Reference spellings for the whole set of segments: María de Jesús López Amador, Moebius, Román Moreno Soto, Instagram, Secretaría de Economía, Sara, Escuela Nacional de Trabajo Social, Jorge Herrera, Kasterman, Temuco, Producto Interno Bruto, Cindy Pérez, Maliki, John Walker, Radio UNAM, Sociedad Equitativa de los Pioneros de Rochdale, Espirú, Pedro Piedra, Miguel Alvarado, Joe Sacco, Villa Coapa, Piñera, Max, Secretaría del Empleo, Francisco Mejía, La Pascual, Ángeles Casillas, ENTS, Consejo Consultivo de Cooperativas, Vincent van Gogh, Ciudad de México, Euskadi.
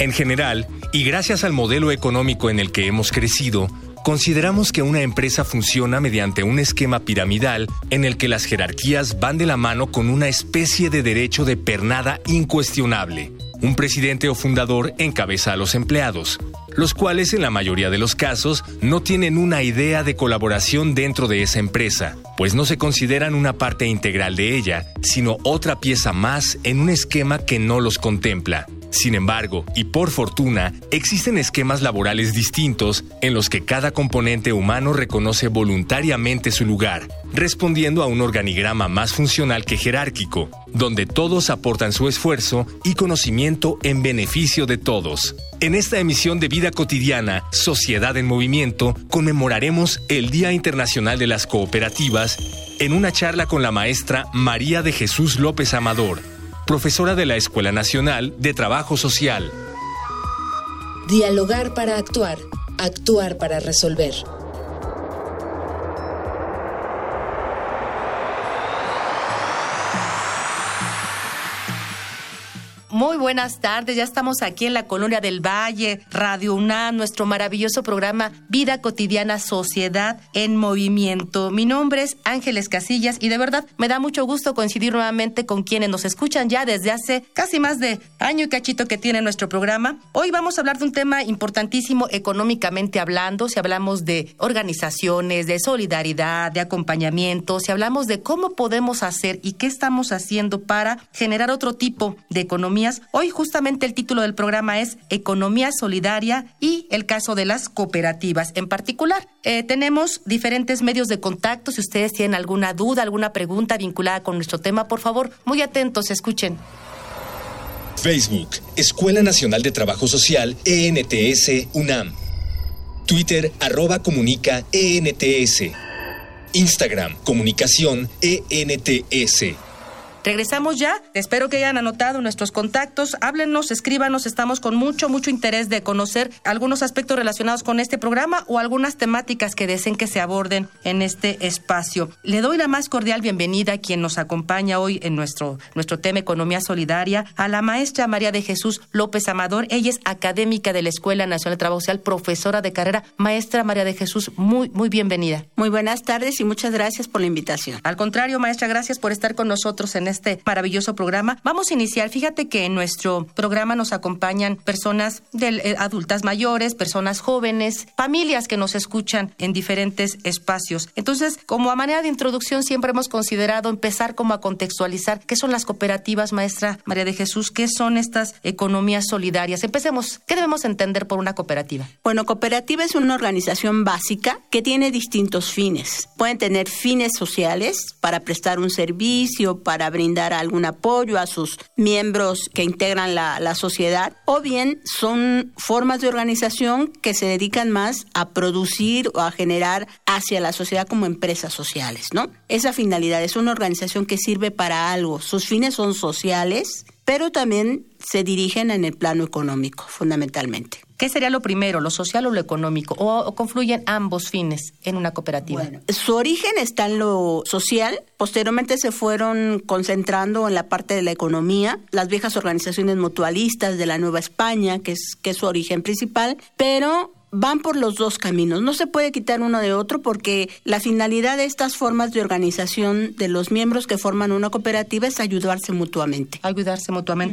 En general, y gracias al modelo económico en el que hemos crecido, consideramos que una empresa funciona mediante un esquema piramidal en el que las jerarquías van de la mano con una especie de derecho de pernada incuestionable. Un presidente o fundador encabeza a los empleados, los cuales en la mayoría de los casos no tienen una idea de colaboración dentro de esa empresa, pues no se consideran una parte integral de ella, sino otra pieza más en un esquema que no los contempla. Sin embargo, y por fortuna, existen esquemas laborales distintos en los que cada componente humano reconoce voluntariamente su lugar, respondiendo a un organigrama más funcional que jerárquico, donde todos aportan su esfuerzo y conocimiento en beneficio de todos. En esta emisión de Vida Cotidiana, Sociedad en Movimiento, conmemoraremos el Día Internacional de las Cooperativas en una charla con la maestra María de Jesús López Amador, profesora de la Escuela Nacional de Trabajo Social. Dialogar para actuar, actuar para resolver. Muy buenas tardes, ya estamos aquí en la Colonia del Valle, Radio UNAM, nuestro maravilloso programa Vida Cotidiana, Sociedad en Movimiento. Mi nombre es Ángeles Casillas y de verdad me da mucho gusto coincidir nuevamente con quienes nos escuchan ya desde hace casi más de año y cachito que tiene nuestro programa. Hoy vamos a hablar de un tema importantísimo económicamente hablando, si hablamos de organizaciones, de solidaridad, de acompañamiento, si hablamos de cómo podemos hacer y qué estamos haciendo para generar otro tipo de economía. Hoy justamente el título del programa es Economía Solidaria y el caso de las cooperativas. En particular, tenemos diferentes medios de contacto. Si ustedes tienen alguna duda, alguna pregunta vinculada con nuestro tema, por favor, muy atentos, escuchen. Facebook, Escuela Nacional de Trabajo Social, ENTS, UNAM. Twitter, @comunica, ENTS. Instagram, comunicación, ENTS. Regresamos ya, espero que hayan anotado nuestros contactos, háblenos, escríbanos, estamos con mucho interés de conocer algunos aspectos relacionados con este programa o algunas temáticas que deseen que se aborden en este espacio. Le doy la más cordial bienvenida a quien nos acompaña hoy en nuestro tema Economía Solidaria, a la maestra María de Jesús López Amador. Ella es académica de la Escuela Nacional de Trabajo Social, profesora de carrera. Maestra María de Jesús, muy bienvenida. Muy buenas tardes y muchas gracias por la invitación. Al contrario, maestra, gracias por estar con nosotros en este maravilloso programa. Vamos a iniciar. Fíjate que en nuestro programa nos acompañan personas adultas mayores, personas jóvenes, familias que nos escuchan en diferentes espacios. Entonces, como a manera de introducción, siempre hemos considerado empezar como a contextualizar qué son las cooperativas, maestra María de Jesús, qué son estas economías solidarias. Empecemos. ¿Qué debemos entender por una cooperativa? Bueno, cooperativa es una organización básica que tiene distintos fines. Pueden tener fines sociales para prestar un servicio, para brindar algún apoyo a sus miembros que integran la sociedad, o bien son formas de organización que se dedican más a producir o a generar hacia la sociedad como empresas sociales, ¿no? Esa finalidad es una organización que sirve para algo. Sus fines son sociales, pero también se dirigen en el plano económico, fundamentalmente. ¿Qué sería lo primero, lo social o lo económico? ¿O confluyen ambos fines en una cooperativa? Bueno, su origen está en lo social. Posteriormente se fueron concentrando en la parte de la economía, las viejas organizaciones mutualistas de la Nueva España, que es su origen principal, pero van por los dos caminos. No se puede quitar uno de otro porque la finalidad de estas formas de organización de los miembros que forman una cooperativa es ayudarse mutuamente.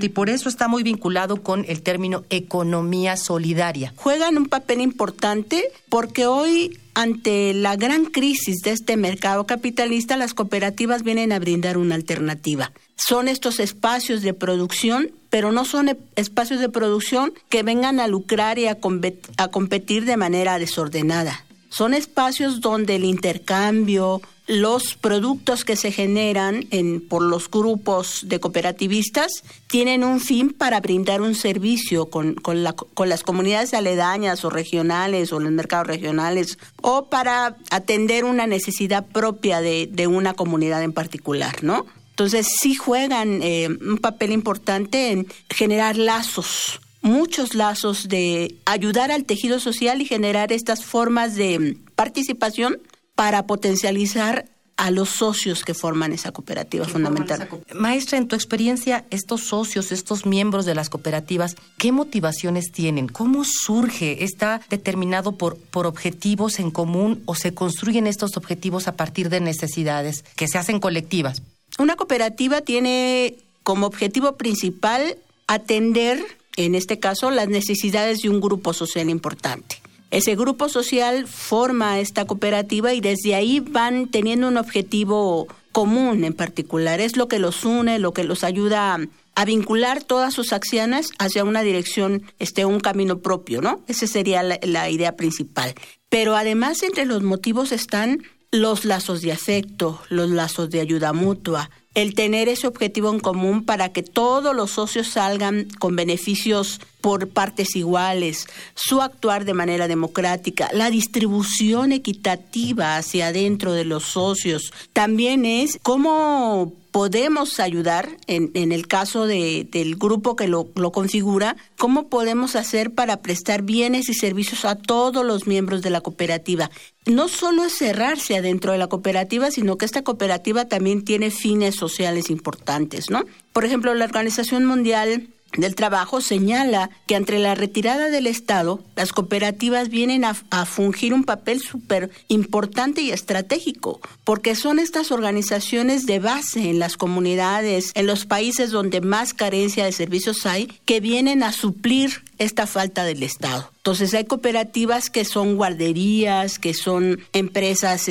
Y por eso está muy vinculado con el término economía solidaria. Juegan un papel importante porque hoy, ante la gran crisis de este mercado capitalista, las cooperativas vienen a brindar una alternativa. Son estos espacios de producción, pero no son espacios de producción que vengan a lucrar y a competir de manera desordenada. Son espacios donde el intercambio, los productos que se generan por los grupos de cooperativistas tienen un fin para brindar un servicio con las comunidades aledañas o regionales o los mercados regionales o para atender una necesidad propia de una comunidad en particular, ¿no? Entonces sí juegan un papel importante en generar lazos, muchos lazos de ayudar al tejido social y generar estas formas de participación para potencializar a los socios que forman esa cooperativa fundamental. Maestra, en tu experiencia, estos socios, estos miembros de las cooperativas, ¿qué motivaciones tienen? ¿Cómo surge? ¿Está determinado por objetivos en común o se construyen estos objetivos a partir de necesidades que se hacen colectivas? Una cooperativa tiene como objetivo principal atender, en este caso, las necesidades de un grupo social importante. Ese grupo social forma esta cooperativa y desde ahí van teniendo un objetivo común en particular. Es lo que los une, lo que los ayuda a vincular todas sus acciones hacia una dirección, un camino propio, ¿no? Esa sería la idea principal. Pero además entre los motivos están los lazos de afecto, los lazos de ayuda mutua, el tener ese objetivo en común para que todos los socios salgan con beneficios por partes iguales, su actuar de manera democrática, la distribución equitativa hacia adentro de los socios. También es cómo podemos ayudar, en el caso del grupo que lo configura, cómo podemos hacer para prestar bienes y servicios a todos los miembros de la cooperativa. No solo es cerrarse adentro de la cooperativa, sino que esta cooperativa también tiene fines sociales importantes, ¿no? Por ejemplo, la Organización Mundial del Trabajo señala que entre la retirada del Estado, las cooperativas vienen a fungir un papel súper importante y estratégico, porque son estas organizaciones de base en las comunidades, en los países donde más carencia de servicios hay, que vienen a suplir esta falta del Estado. Entonces hay cooperativas que son guarderías, que son empresas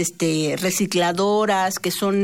recicladoras, que son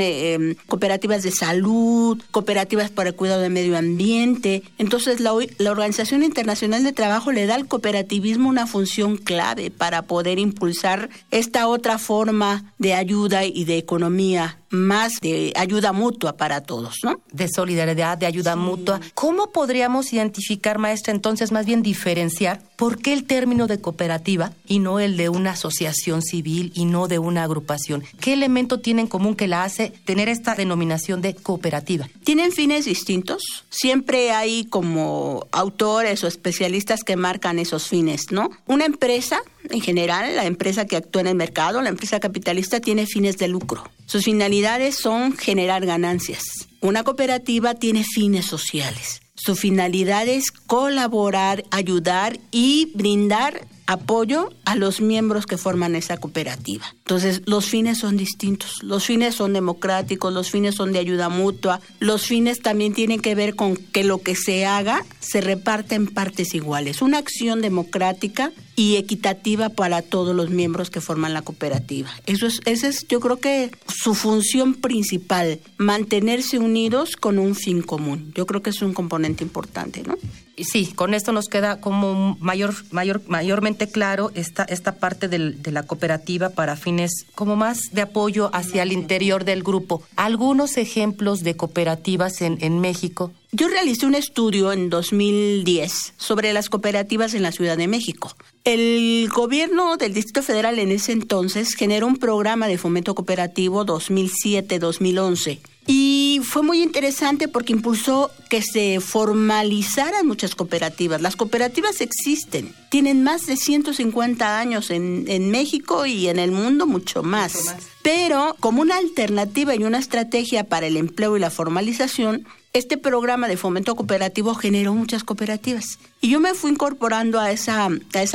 cooperativas de salud, cooperativas para el cuidado del medio ambiente. Entonces la Organización Internacional de Trabajo le da al cooperativismo una función clave para poder impulsar esta otra forma de ayuda y de economía, más de ayuda mutua para todos, ¿no? De solidaridad, de ayuda mutua. ¿Cómo podríamos identificar, maestra, entonces, más bien diferenciar por qué el término de cooperativa y no el de una asociación civil y no de una agrupación? ¿Qué elemento tiene en común que la hace tener esta denominación de cooperativa? Tienen fines distintos. Siempre hay como autores o especialistas que marcan esos fines, ¿no? Una empresa, en general, la empresa que actúa en el mercado, la empresa capitalista, tiene fines de lucro. Sus finalidades son generar ganancias. Una cooperativa tiene fines sociales. Su finalidad es colaborar, ayudar y brindar apoyo a los miembros que forman esa cooperativa. Entonces, los fines son distintos. Los fines son democráticos, los fines son de ayuda mutua. Los fines también tienen que ver con que lo que se haga se reparte en partes iguales. Una acción democrática y equitativa para todos los miembros que forman la cooperativa. Esa es, yo creo que su función principal, mantenerse unidos con un fin común. Yo creo que es un componente importante, ¿no? Sí, con esto nos queda como mayormente claro esta parte de la cooperativa para fines como más de apoyo hacia el interior del grupo. Algunos ejemplos de cooperativas en México. Yo realicé un estudio en 2010 sobre las cooperativas en la Ciudad de México. El gobierno del Distrito Federal en ese entonces generó un programa de fomento cooperativo 2007-2011. Y fue muy interesante porque impulsó que se formalizaran muchas cooperativas. Las cooperativas existen, tienen más de 150 años en México y en el mundo mucho más. Pero como una alternativa y una estrategia para el empleo y la formalización, este programa de fomento cooperativo generó muchas cooperativas. Y yo me fui incorporando a esa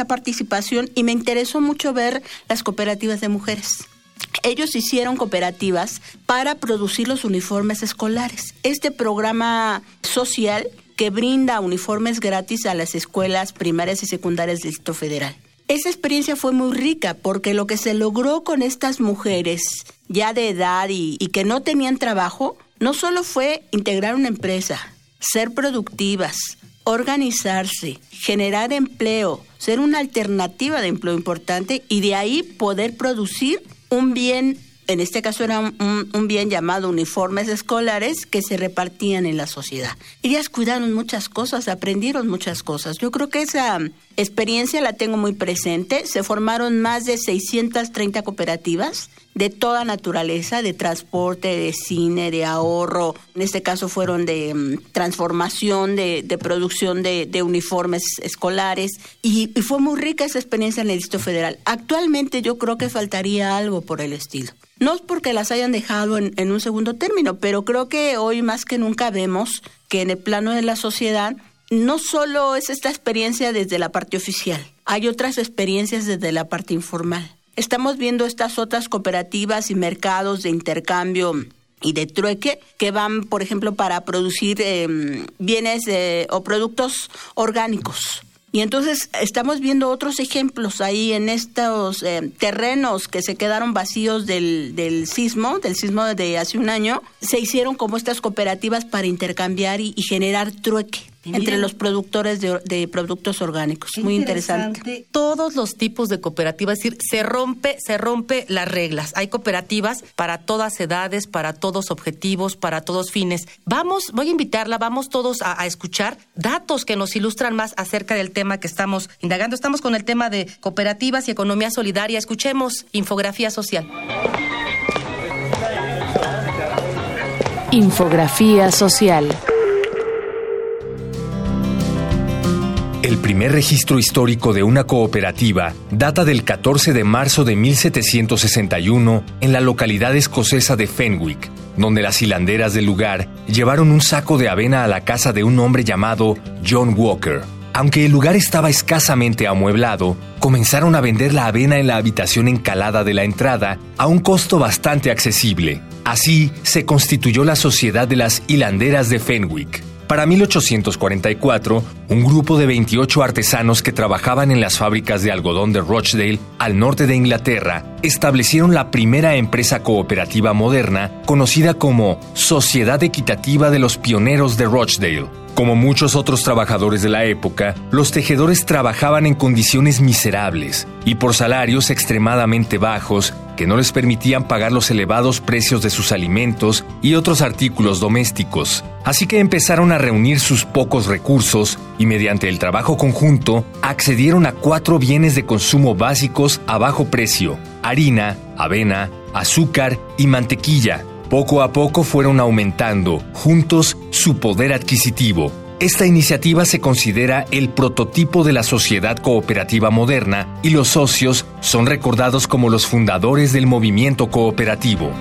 participación y me interesó mucho ver las cooperativas de mujeres. Ellos hicieron cooperativas para producir los uniformes escolares. Este programa social que brinda uniformes gratis a las escuelas primarias y secundarias del Distrito Federal. Esa experiencia fue muy rica porque lo que se logró con estas mujeres ya de edad y que no tenían trabajo, no solo fue integrar una empresa, ser productivas, organizarse, generar empleo, ser una alternativa de empleo importante y de ahí poder producir un bien En este caso era un bien llamado uniformes escolares que se repartían en la sociedad. Ellas cuidaron muchas cosas, aprendieron muchas cosas. Yo creo que esa experiencia la tengo muy presente. Se formaron más de 630 cooperativas de toda naturaleza, de transporte, de cine, de ahorro. En este caso fueron de transformación, de producción de uniformes escolares. Y fue muy rica esa experiencia en el Distrito Federal. Actualmente yo creo que faltaría algo por el estilo. No es porque las hayan dejado en un segundo término, pero creo que hoy más que nunca vemos que en el plano de la sociedad no solo es esta experiencia desde la parte oficial, hay otras experiencias desde la parte informal. Estamos viendo estas otras cooperativas y mercados de intercambio y de trueque que van, por ejemplo, para producir bienes o productos orgánicos. Y entonces estamos viendo otros ejemplos ahí en estos terrenos que se quedaron vacíos del sismo de hace un año. Se hicieron como estas cooperativas para intercambiar y generar trueque entre los productores de productos orgánicos. Muy interesante. Todos los tipos de cooperativas, es decir, se rompe las reglas. Hay cooperativas para todas edades, para todos objetivos, para todos fines. Voy a invitarla, vamos todos a escuchar datos que nos ilustran más acerca del tema que estamos indagando. Estamos con el tema de cooperativas y economía solidaria. Escuchemos Infografía Social. Infografía Social. El primer registro histórico de una cooperativa data del 14 de marzo de 1761 en la localidad escocesa de Fenwick, donde las hilanderas del lugar llevaron un saco de avena a la casa de un hombre llamado John Walker. Aunque el lugar estaba escasamente amueblado, comenzaron a vender la avena en la habitación encalada de la entrada a un costo bastante accesible. Así se constituyó la Sociedad de las Hilanderas de Fenwick. Para 1844, un grupo de 28 artesanos que trabajaban en las fábricas de algodón de Rochdale, al norte de Inglaterra, establecieron la primera empresa cooperativa moderna, conocida como Sociedad Equitativa de los Pioneros de Rochdale. Como muchos otros trabajadores de la época, los tejedores trabajaban en condiciones miserables y por salarios extremadamente bajos que no les permitían pagar los elevados precios de sus alimentos y otros artículos domésticos. Así que empezaron a reunir sus pocos recursos y mediante el trabajo conjunto accedieron a 4 bienes de consumo básicos a bajo precio: harina, avena, azúcar y mantequilla. Poco a poco fueron aumentando, juntos, su poder adquisitivo. Esta iniciativa se considera el prototipo de la sociedad cooperativa moderna y los socios son recordados como los fundadores del movimiento cooperativo.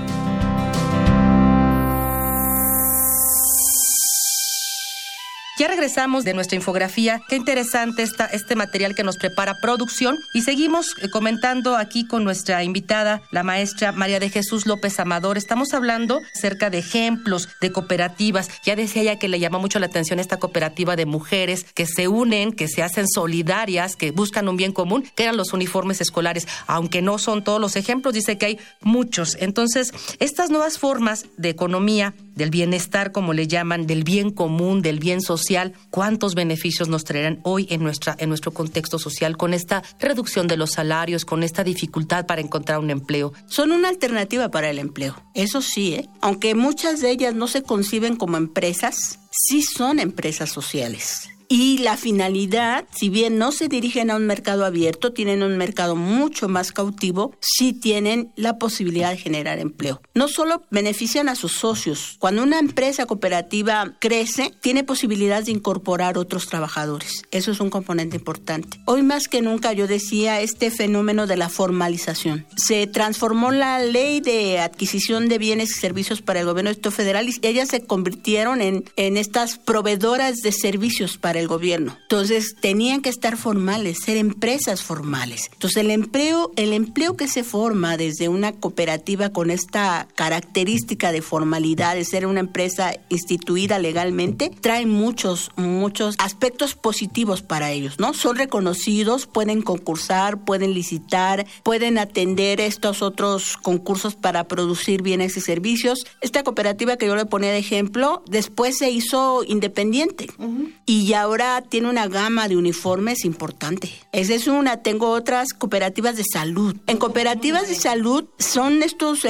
Ya regresamos de nuestra infografía. Qué interesante este material que nos prepara producción. Y seguimos comentando aquí con nuestra invitada, la maestra María de Jesús López Amador. Estamos hablando acerca de ejemplos de cooperativas. Ya decía ella que le llamó mucho la atención esta cooperativa de mujeres que se unen, que se hacen solidarias, que buscan un bien común, que eran los uniformes escolares. Aunque no son todos los ejemplos, dice que hay muchos. Entonces, estas nuevas formas de economía, del bienestar, como le llaman, del bien común, del bien social, ¿cuántos beneficios nos traerán hoy en nuestro contexto social con esta reducción de los salarios, con esta dificultad para encontrar un empleo? Son una alternativa para el empleo, eso sí, aunque muchas de ellas no se conciben como empresas, sí son empresas sociales. Y la finalidad, si bien no se dirigen a un mercado abierto, tienen un mercado mucho más cautivo, sí tienen la posibilidad de generar empleo. No solo benefician a sus socios. Cuando una empresa cooperativa crece, tiene posibilidad de incorporar otros trabajadores. Eso es un componente importante. Hoy más que nunca, yo decía, este fenómeno de la formalización. Se transformó la ley de adquisición de bienes y servicios para el gobierno del Distrito Federal y ellas se convirtieron en estas proveedoras de servicios para el gobierno. Entonces, tenían que estar formales, ser empresas formales. Entonces, el empleo que se forma desde una cooperativa con esta característica de formalidad, de ser una empresa instituida legalmente, trae muchos aspectos positivos para ellos, ¿no? Son reconocidos, pueden concursar, pueden licitar, pueden atender estos otros concursos para producir bienes y servicios. Esta cooperativa que yo le ponía de ejemplo, después se hizo independiente. Y ya ahora tiene una gama de uniformes importante. Esa es una. Tengo otras cooperativas de salud. En cooperativas de salud son estos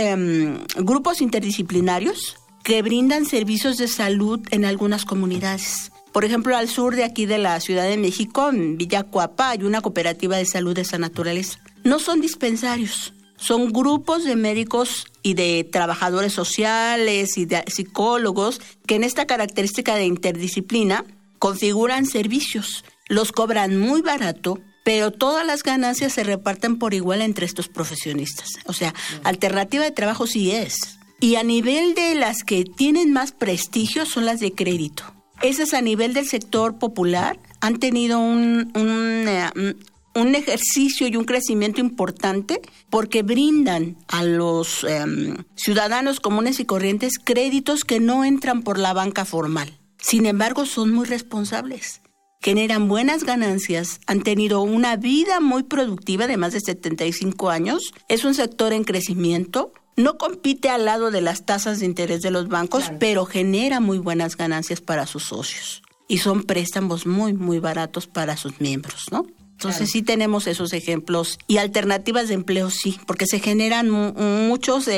grupos interdisciplinarios que brindan servicios de salud en algunas comunidades. Por ejemplo, al sur de aquí de la Ciudad de México, en Villa Coapa, hay una cooperativa de salud de esa naturaleza. No son dispensarios, son grupos de médicos y de trabajadores sociales y de psicólogos que en esta característica de interdisciplina configuran servicios. Los cobran muy barato, pero todas las ganancias se reparten por igual entre estos profesionistas. O sea, alternativa de trabajo sí es. Y a nivel de las que tienen más prestigio son las de crédito. Esas a nivel del sector popular han tenido un ejercicio y un crecimiento importante porque brindan a los ciudadanos comunes y corrientes créditos que no entran por la banca formal. Sin embargo, son muy responsables, generan buenas ganancias, han tenido una vida muy productiva de más de 75 años, es un sector en crecimiento. No compite al lado de las tasas de interés de los bancos, claro, pero genera muy buenas ganancias para sus socios. Y son préstamos muy, muy baratos para sus miembros, ¿no? Entonces, claro, sí tenemos esos ejemplos. Y alternativas de empleo, sí, porque se generan muchos...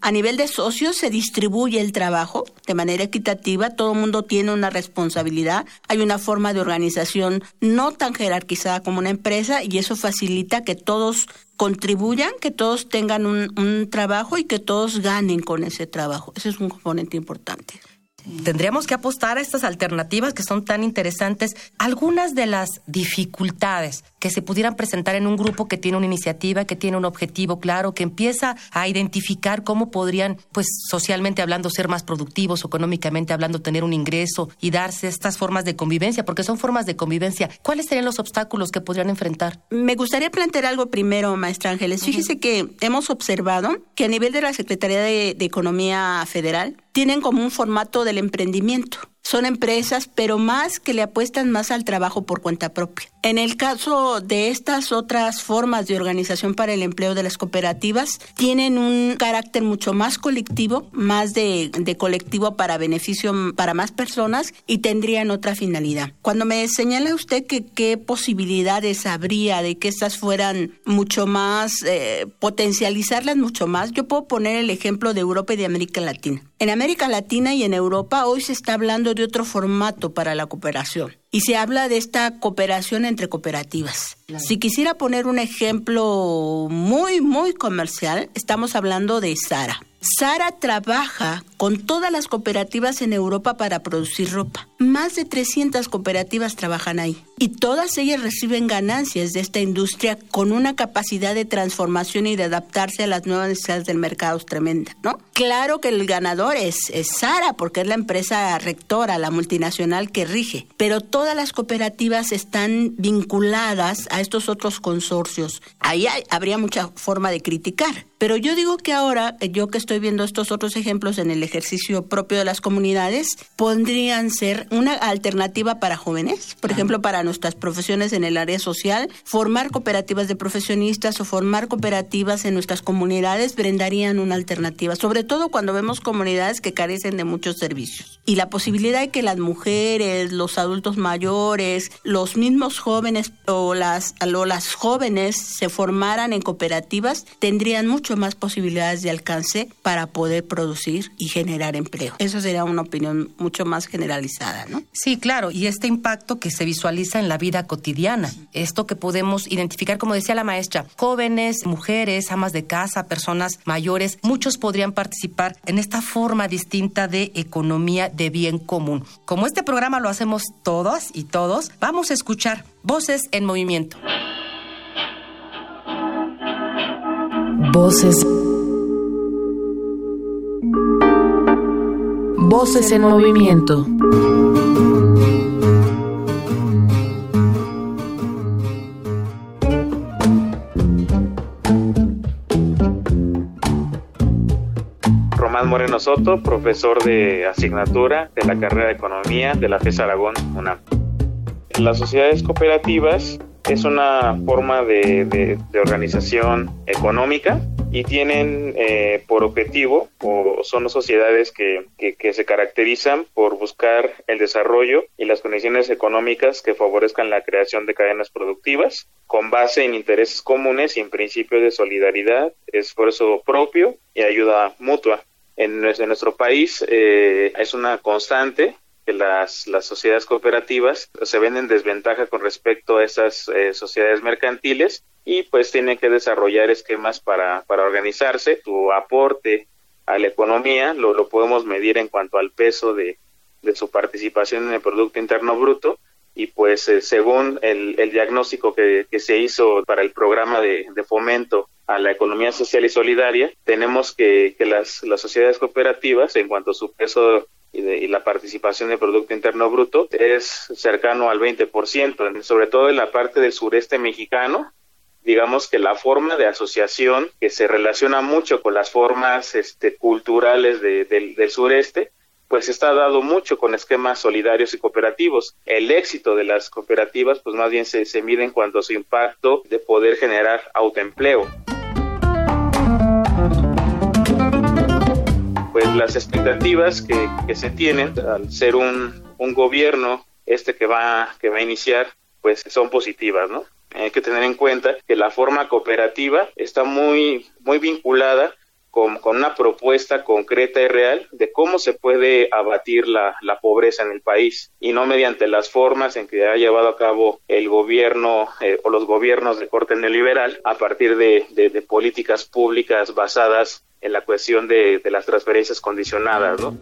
a nivel de socios se distribuye el trabajo de manera equitativa, todo el mundo tiene una responsabilidad, hay una forma de organización no tan jerarquizada como una empresa y eso facilita que todos contribuyan, que todos tengan un trabajo y que todos ganen con ese trabajo. Ese es un componente importante. Tendríamos que apostar a estas alternativas que son tan interesantes. Algunas de las dificultades que se pudieran presentar en un grupo que tiene una iniciativa, que tiene un objetivo claro, que empieza a identificar cómo podrían, pues socialmente hablando, ser más productivos, económicamente hablando, tener un ingreso y darse estas formas de convivencia, porque son formas de convivencia. ¿Cuáles serían los obstáculos que podrían enfrentar? Me gustaría plantear algo primero, maestra Ángeles. Fíjese que hemos observado que a nivel de la Secretaría de Economía Federal tienen como un formato del emprendimiento. Son empresas, pero más que le apuestan más al trabajo por cuenta propia. En el caso de estas otras formas de organización para el empleo de las cooperativas, tienen un carácter mucho más colectivo, más de colectivo para beneficio para más personas y tendrían otra finalidad. Cuando me señala usted que qué posibilidades habría de que estas fueran mucho más, potencializarlas mucho más, yo puedo poner el ejemplo de Europa y de América Latina. En América Latina y en Europa hoy se está hablando de otro formato para la cooperación y se habla de esta cooperación entre cooperativas. Claro. Si quisiera poner un ejemplo muy, muy comercial, estamos hablando de Sara. Sara trabaja con todas las cooperativas en Europa para producir ropa. Más de 300 cooperativas trabajan ahí. Y todas ellas reciben ganancias de esta industria con una capacidad de transformación y de adaptarse a las nuevas necesidades del mercado tremenda, ¿no? Claro que el ganador es Sara, porque es la empresa rectora, la multinacional que rige. Pero todas las cooperativas están vinculadas a estos otros consorcios. Ahí habría mucha forma de criticar. Pero yo digo que ahora, yo que estoy viendo estos otros ejemplos en el ejercicio propio de las comunidades, podrían ser una alternativa para jóvenes, por ejemplo, para nuestras profesiones en el área social, formar cooperativas de profesionistas o formar cooperativas en nuestras comunidades brindarían una alternativa, sobre todo cuando vemos comunidades que carecen de muchos servicios. Y la posibilidad de que las mujeres, los adultos mayores, los mismos jóvenes o las jóvenes se formaran en cooperativas, tendrían mucho más posibilidades de alcance para poder producir y generar empleo. Eso sería una opinión mucho más generalizada, ¿no? Sí, claro, y este impacto que se visualiza en la vida cotidiana, esto que podemos identificar, como decía la maestra, jóvenes, mujeres, amas de casa, personas mayores, muchos podrían participar en esta forma distinta de economía de bien común. Como este programa lo hacemos todas y todos, vamos a escuchar Voces en Movimiento. Voces en movimiento. Román Moreno Soto, profesor de asignatura de la carrera de Economía de la FES Aragón, UNAM. Las sociedades cooperativas es una forma de organización económica y tienen por objetivo, o son sociedades que se caracterizan por buscar el desarrollo y las condiciones económicas que favorezcan la creación de cadenas productivas con base en intereses comunes y en principios de solidaridad, esfuerzo propio y ayuda mutua. En nuestro país es una constante que las sociedades cooperativas se ven en desventaja con respecto a esas sociedades mercantiles, y pues tienen que desarrollar esquemas para organizarse. Su aporte a la economía lo podemos medir en cuanto al peso de su participación en el Producto Interno Bruto, y pues según el diagnóstico que se hizo para el programa de fomento a la economía social y solidaria, tenemos que las sociedades cooperativas, en cuanto a su peso y la participación del Producto Interno Bruto, es cercano al 20%, sobre todo en la parte del sureste mexicano. Digamos que la forma de asociación, que se relaciona mucho con las formas culturales del sureste, pues está dado mucho con esquemas solidarios y cooperativos. El éxito de las cooperativas, pues más bien se mide en cuanto a su impacto de poder generar autoempleo. Pues las expectativas que se tienen al ser un gobierno que va a iniciar, pues son positivas, ¿no? Hay que tener en cuenta que la forma cooperativa está muy, muy vinculada con una propuesta concreta y real de cómo se puede abatir la pobreza en el país, y no mediante las formas en que ha llevado a cabo el gobierno o los gobiernos de corte neoliberal a partir de políticas públicas basadas en la cuestión de las transferencias condicionadas, ¿no?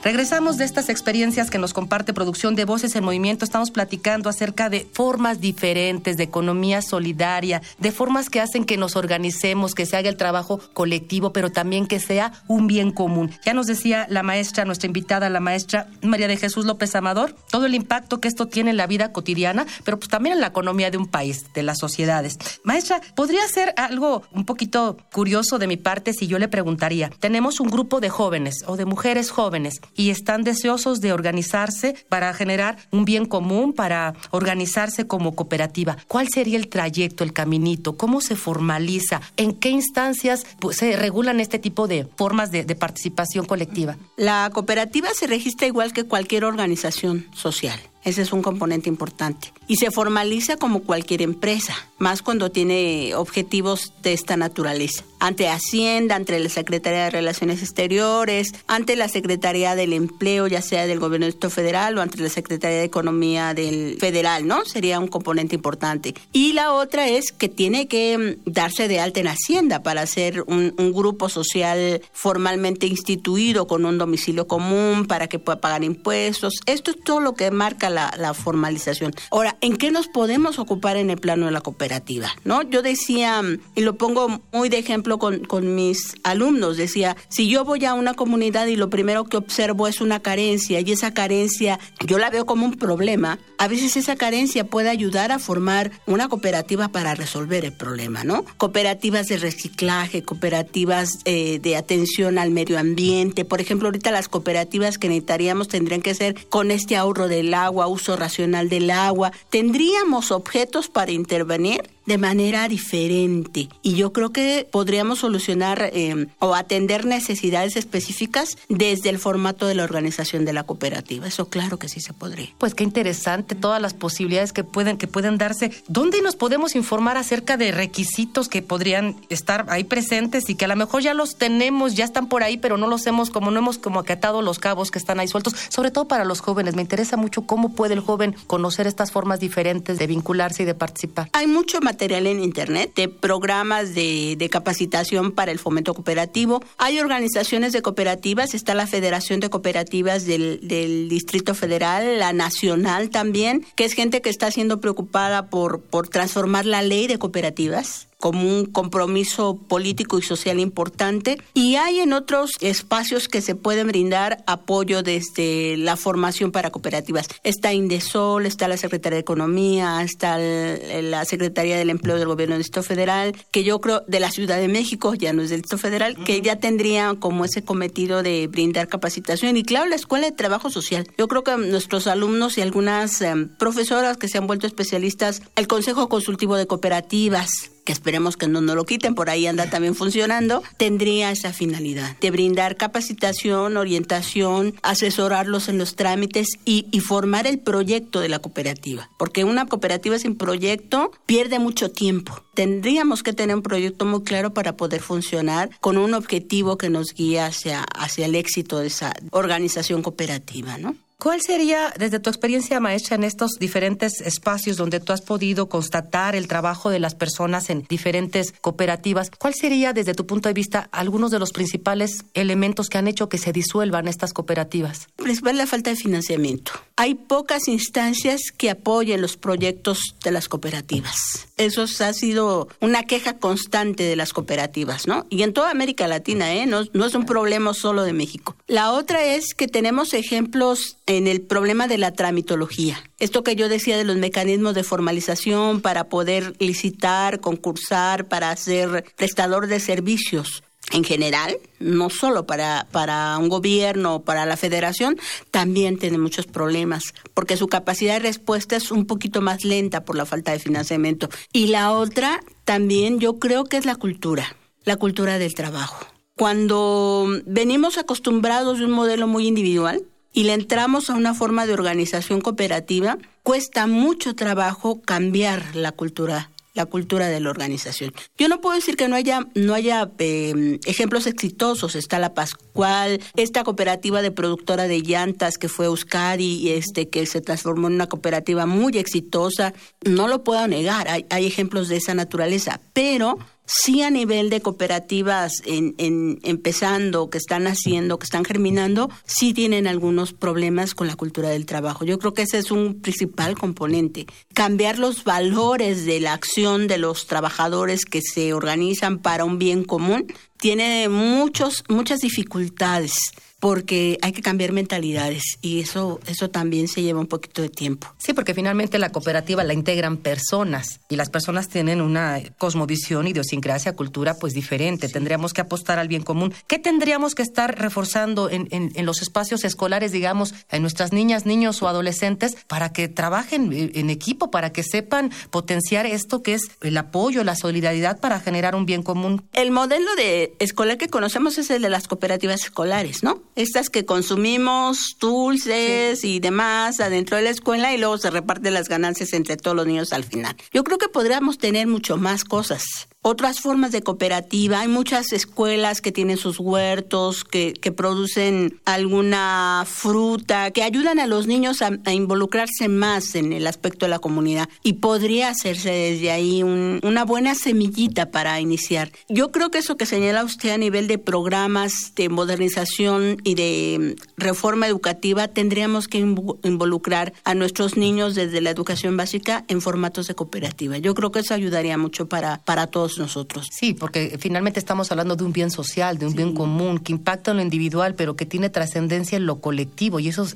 Regresamos de estas experiencias que nos comparte Producción de Voces en Movimiento. Estamos platicando acerca de formas diferentes, de economía solidaria, de formas que hacen que nos organicemos, que se haga el trabajo colectivo, pero también que sea un bien común. Ya nos decía la maestra, nuestra invitada, la maestra María de Jesús López Amador, todo el impacto que esto tiene en la vida cotidiana, pero pues también en la economía de un país, de las sociedades. Maestra, podría ser algo un poquito curioso de mi parte si yo le preguntaría, tenemos un grupo de jóvenes o de mujeres jóvenes y están deseosos de organizarse para generar un bien común, para organizarse como cooperativa. ¿Cuál sería el trayecto, el caminito? ¿Cómo se formaliza? ¿En qué instancias pues se regulan este tipo de formas de participación colectiva? La cooperativa se registra igual que cualquier organización social. Ese es un componente importante. Y se formaliza como cualquier empresa, más cuando tiene objetivos de esta naturaleza. Ante Hacienda, ante la Secretaría de Relaciones Exteriores, ante la Secretaría del Empleo, ya sea del Gobierno del Estado Federal o ante la Secretaría de Economía del Federal, ¿no? Sería un componente importante. Y la otra es que tiene que darse de alta en Hacienda para ser un grupo social formalmente instituido con un domicilio común para que pueda pagar impuestos. Esto es todo lo que marca la formalización. Ahora, ¿en qué nos podemos ocupar en el plano de la cooperativa? ¿No? Yo decía, y lo pongo muy de ejemplo con mis alumnos, decía, si yo voy a una comunidad y lo primero que observo es una carencia, y esa carencia yo la veo como un problema, a veces esa carencia puede ayudar a formar una cooperativa para resolver el problema, ¿no? Cooperativas de reciclaje, cooperativas de atención al medio ambiente. Por ejemplo, ahorita las cooperativas que necesitaríamos tendrían que ser con este ahorro del agua, uso racional del agua. Tendríamos objetos para intervenir de manera diferente, y yo creo que podríamos solucionar o atender necesidades específicas desde el formato de la organización de la cooperativa. Eso claro que sí se podría. Pues qué interesante todas las posibilidades que pueden darse. ¿Dónde nos podemos informar acerca de requisitos que podrían estar ahí presentes y que a lo mejor ya los tenemos, ya están por ahí, pero no hemos acatado los cabos que están ahí sueltos, sobre todo para los jóvenes? Me interesa mucho cómo puede el joven conocer estas formas diferentes de vincularse y de participar. Hay mucho material en internet, de programas de capacitación para el fomento cooperativo. Hay organizaciones de cooperativas, está la Federación de Cooperativas del Distrito Federal, la Nacional también, que es gente que está siendo preocupada por transformar la ley de cooperativas. como un compromiso político y social importante, y hay en otros espacios que se pueden brindar apoyo desde la formación para cooperativas. Está Indesol, está la Secretaría de Economía, está la Secretaría del Empleo del Gobierno del Distrito Federal, que yo creo de la Ciudad de México, ya no es del Distrito Federal, que ya tendría como ese cometido de brindar capacitación, y claro, la Escuela de Trabajo Social. Yo creo que nuestros alumnos y algunas profesoras que se han vuelto especialistas, el Consejo Consultivo de Cooperativas, que esperemos que no lo quiten, por ahí anda también funcionando, tendría esa finalidad de brindar capacitación, orientación, asesorarlos en los trámites y formar el proyecto de la cooperativa. Porque una cooperativa sin proyecto pierde mucho tiempo. Tendríamos que tener un proyecto muy claro para poder funcionar con un objetivo que nos guía hacia el éxito de esa organización cooperativa, ¿no? ¿Cuál sería, desde tu experiencia, maestra, en estos diferentes espacios donde tú has podido constatar el trabajo de las personas en diferentes cooperativas, cuál sería, desde tu punto de vista, algunos de los principales elementos que han hecho que se disuelvan estas cooperativas? Principal, la falta de financiamiento. Hay pocas instancias que apoyen los proyectos de las cooperativas. Eso ha sido una queja constante de las cooperativas, ¿no? Y en toda América Latina, no es un problema solo de México. La otra es que tenemos ejemplos en el problema de la tramitología. Esto que yo decía de los mecanismos de formalización para poder licitar, concursar, para ser prestador de servicios en general, no solo para un gobierno o para la federación, también tiene muchos problemas, porque su capacidad de respuesta es un poquito más lenta por la falta de financiamiento. Y la otra también yo creo que es la cultura del trabajo. Cuando venimos acostumbrados de un modelo muy individual, y le entramos a una forma de organización cooperativa, cuesta mucho trabajo cambiar la cultura de la organización. Yo no puedo decir que no haya ejemplos exitosos. Está La Pascual, esta cooperativa de productora de llantas que fue Euskadi, que se transformó en una cooperativa muy exitosa. No lo puedo negar, hay ejemplos de esa naturaleza, pero sí, a nivel de cooperativas empezando, que están haciendo, que están germinando, sí tienen algunos problemas con la cultura del trabajo. Yo creo que ese es un principal componente. Cambiar los valores de la acción de los trabajadores que se organizan para un bien común tiene muchas dificultades, porque hay que cambiar mentalidades y eso también se lleva un poquito de tiempo. Sí, porque finalmente la cooperativa la integran personas y las personas tienen una cosmovisión, idiosincrasia, cultura pues diferente. Sí. Tendríamos que apostar al bien común. ¿Qué tendríamos que estar reforzando en los espacios escolares, digamos, en nuestras niñas, niños o adolescentes para que trabajen en equipo, para que sepan potenciar esto que es el apoyo, la solidaridad para generar un bien común? El modelo de escolar que conocemos es el de las cooperativas escolares, ¿no? Estas que consumimos dulces y demás adentro de la escuela y luego se reparten las ganancias entre todos los niños al final. Yo creo que podríamos tener mucho más cosas. Otras formas de cooperativa, hay muchas escuelas que tienen sus huertos, que producen alguna fruta, que ayudan a los niños a involucrarse más en el aspecto de la comunidad y podría hacerse desde ahí una buena semillita para iniciar. Yo creo que eso que señala usted a nivel de programas de modernización y de reforma educativa, tendríamos que involucrar a nuestros niños desde la educación básica en formatos de cooperativa. Yo creo que eso ayudaría mucho para todos nosotros. Sí, porque finalmente estamos hablando de un bien social, de un bien común que impacta en lo individual, pero que tiene trascendencia en lo colectivo, y eso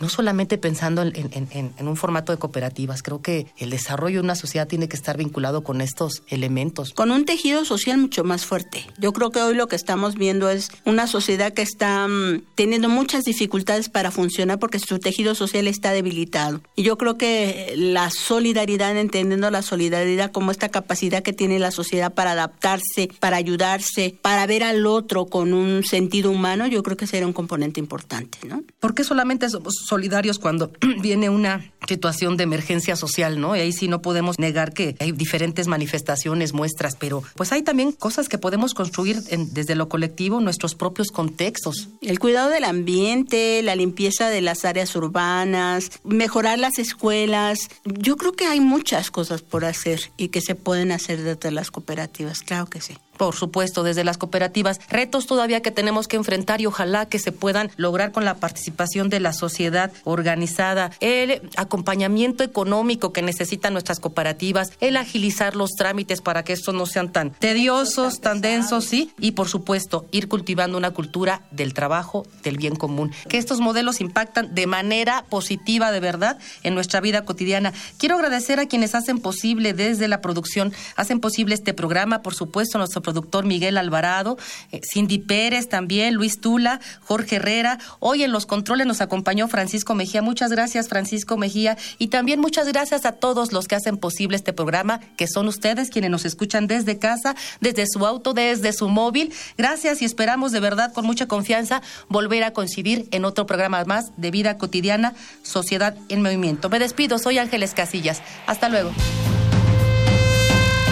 no solamente pensando en un formato de cooperativas. Creo que el desarrollo de una sociedad tiene que estar vinculado con estos elementos. Con un tejido social mucho más fuerte. Yo creo que hoy lo que estamos viendo es una sociedad que está teniendo muchas dificultades para funcionar porque su tejido social está debilitado. Y yo creo que la solidaridad, entendiendo la solidaridad como esta capacidad que tiene la sociedad para adaptarse, para ayudarse, para ver al otro con un sentido humano, yo creo que será un componente importante, ¿no? ¿Por qué solamente somos solidarios cuando viene una situación de emergencia social, ¿no? Y ahí sí no podemos negar que hay diferentes manifestaciones, muestras, pero pues hay también cosas que podemos construir desde lo colectivo, nuestros propios contextos. El cuidado del ambiente, la limpieza de las áreas urbanas, mejorar las escuelas. Yo creo que hay muchas cosas por hacer y que se pueden hacer desde las cooperativas, claro que sí. por supuesto, desde las cooperativas, retos todavía que tenemos que enfrentar y ojalá que se puedan lograr con la participación de la sociedad organizada, el acompañamiento económico que necesitan nuestras cooperativas, el agilizar los trámites para que estos no sean tan tediosos, tan densos, sí, y por supuesto, ir cultivando una cultura del trabajo, del bien común. Que estos modelos impactan de manera positiva, de verdad, en nuestra vida cotidiana. Quiero agradecer a quienes hacen posible desde la producción, hacen posible este programa, por supuesto, nuestro productor Miguel Alvarado, Cindy Pérez también, Luis Tula, Jorge Herrera. Hoy en los controles nos acompañó Francisco Mejía. Muchas gracias, Francisco Mejía. Y también muchas gracias a todos los que hacen posible este programa, que son ustedes quienes nos escuchan desde casa, desde su auto, desde su móvil. Gracias y esperamos de verdad con mucha confianza volver a coincidir en otro programa más de Vida Cotidiana, Sociedad en Movimiento. Me despido, soy Ángeles Casillas. Hasta luego.